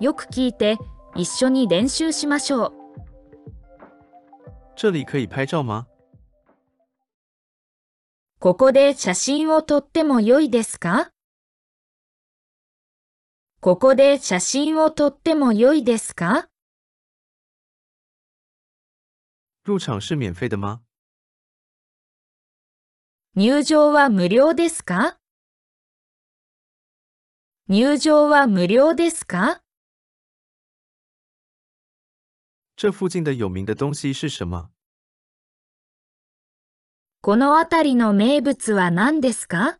よく聞いて一緒に練習しましょう。这里可以拍照吗？ここで写真を撮っても良いですか？ここで写真を撮っても良いですか？入場是免費的吗？入場は無料ですか？入場は無料ですか？这附近的有名的东西是什么？この辺りの名物は何ですか？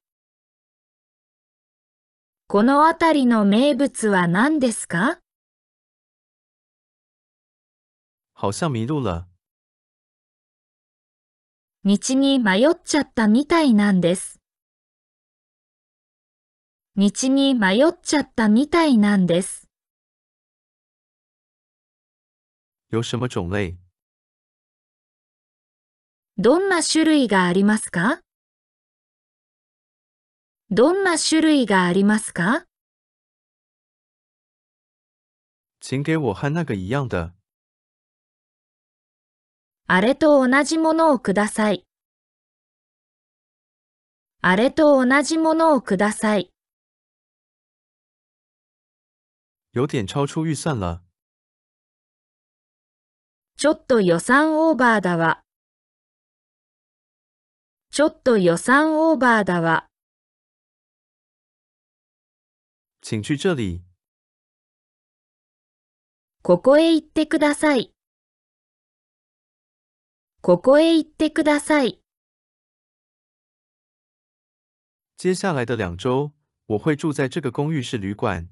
この辺りの名物は何ですか？好像迷路了。道に迷っちゃったみたいなんです。道に迷っちゃったみたいなんです。有什么种类？どんな種類がありますか？どんな種類がありますか？请给我和那个一样的。あれと同じものをください。あれと同じものをください。有点超出预算了。ちょっと予算オーバーだわ。ちょっと予算オーバーだわ。请去这里。ここへ行ってください。ここへ行ってください。接下来的两周、我会住在这个公寓式旅馆。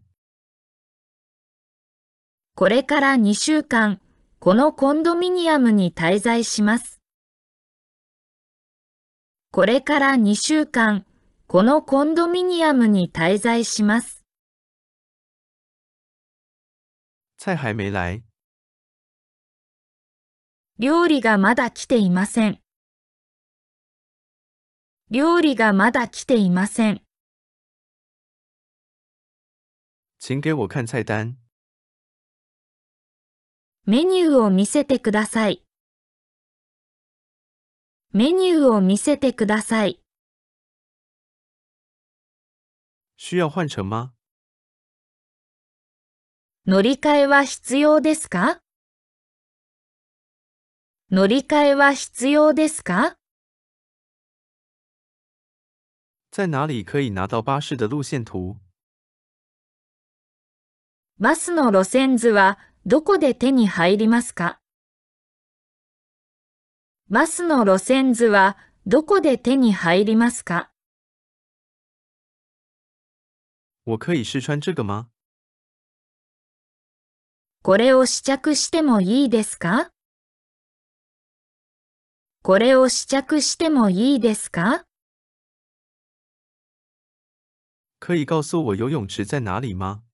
これから2週間、このコンドミニアムに滞在します。これから2週間、このコンドミニアムに滞在します。菜还没来。料理がまだ来ていません。料理がまだ来ていません。请给我看菜单。メニューを見せてください。メニューを見せてください。需要换乘吗？乗り換えは必要ですか？乗り換えは必要ですか？在哪里可以拿到巴士的路线图？バスの路線図はどこで手に入りますか？バスの路線図はどこで手に入りますか？我可以试穿这个吗？これを試着してもいいですか？これを試着してもいいですか？可以告诉我游泳池在哪里吗？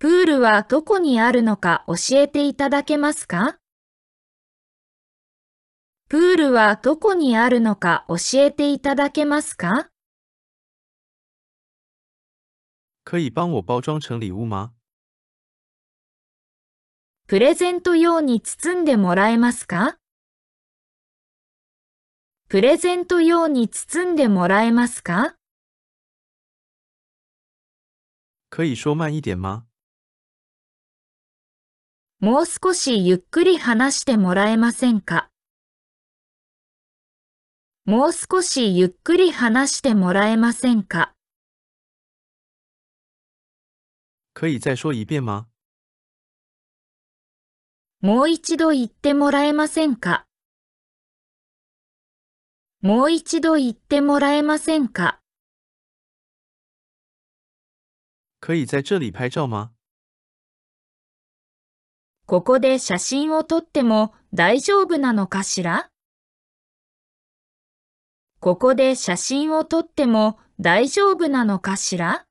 プールはどこにあるのか教えていただけますか？プールはどこにあるのか教えていただけますか？可以帮我包装成礼物吗？プレゼント用に包んでもらえますか？プレゼント用に包んでもらえますか？可以说慢一点吗？もう少しゆっくり話してもらえませんか？もう少しゆっくり話してもらえませんか？可以再说一遍吗？もう一度言ってもらえませんか？もう一度言ってもらえませんか？可以在这里拍照吗？ここで写真を撮っても大丈夫なのかしら？ここで写真を撮っても大丈夫なのかしら？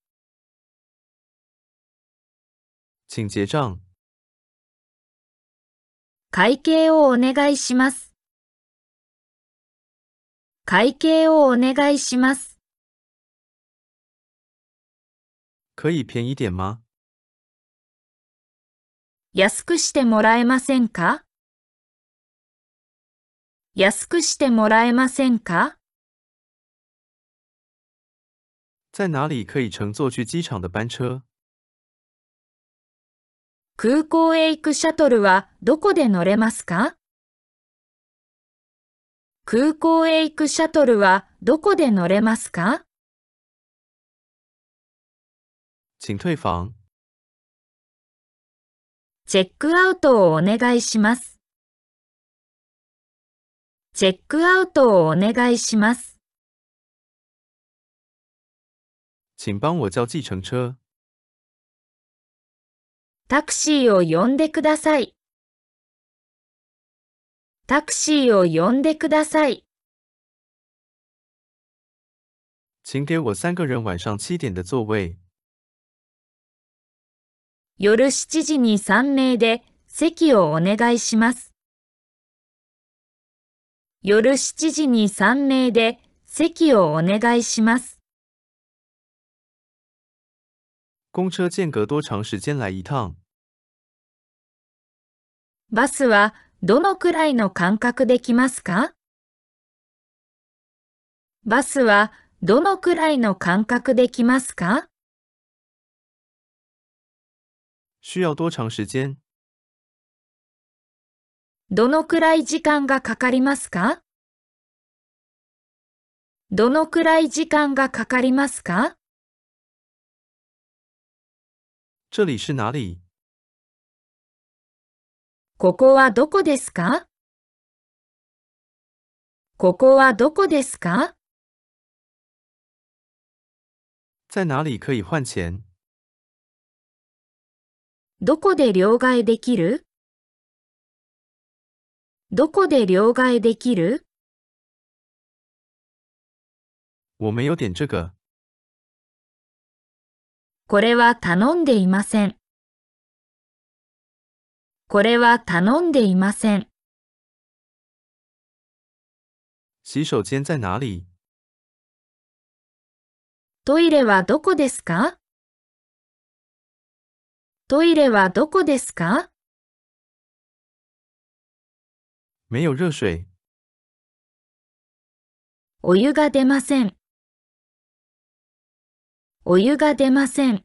请结账。会計をお願いします。会計をお願いします。可以便宜点吗？安くしてもらえませんか？安くしてもらえませんか？在哪里可以乘坐去机场的班车？空港へ行くシャトルはどこで乗れますか？空港へ行くシャトルはどこで乗れますか？请退房。チェックアウトをお願いします。チェックアウトをお願いします。请帮我叫计程车。タクシーを呼んでください。タクシーを呼んでください。请给我三个人晚上7点的座位。夜7時に3名で席をお願いします。夜7時に3名で席をお願いします。公車間隔多長時間来一趟？バスはどのくらいの間隔で来ますか？バスはどのくらいの間隔で来ますか？需要多長時間？どのくらい時間がかかりますか？どのくらい時間がかかりますか？这里是哪里？ここはどこですか？ここはどこですか？在哪里可以换钱？どこで両替できる？どこで両替できる？我没有点这个。これは頼んでいません。これは頼んでいません。洗手間在哪里？トイレはどこですか？トイレはどこですか？没有热水。お湯が出ません。お湯が出ません。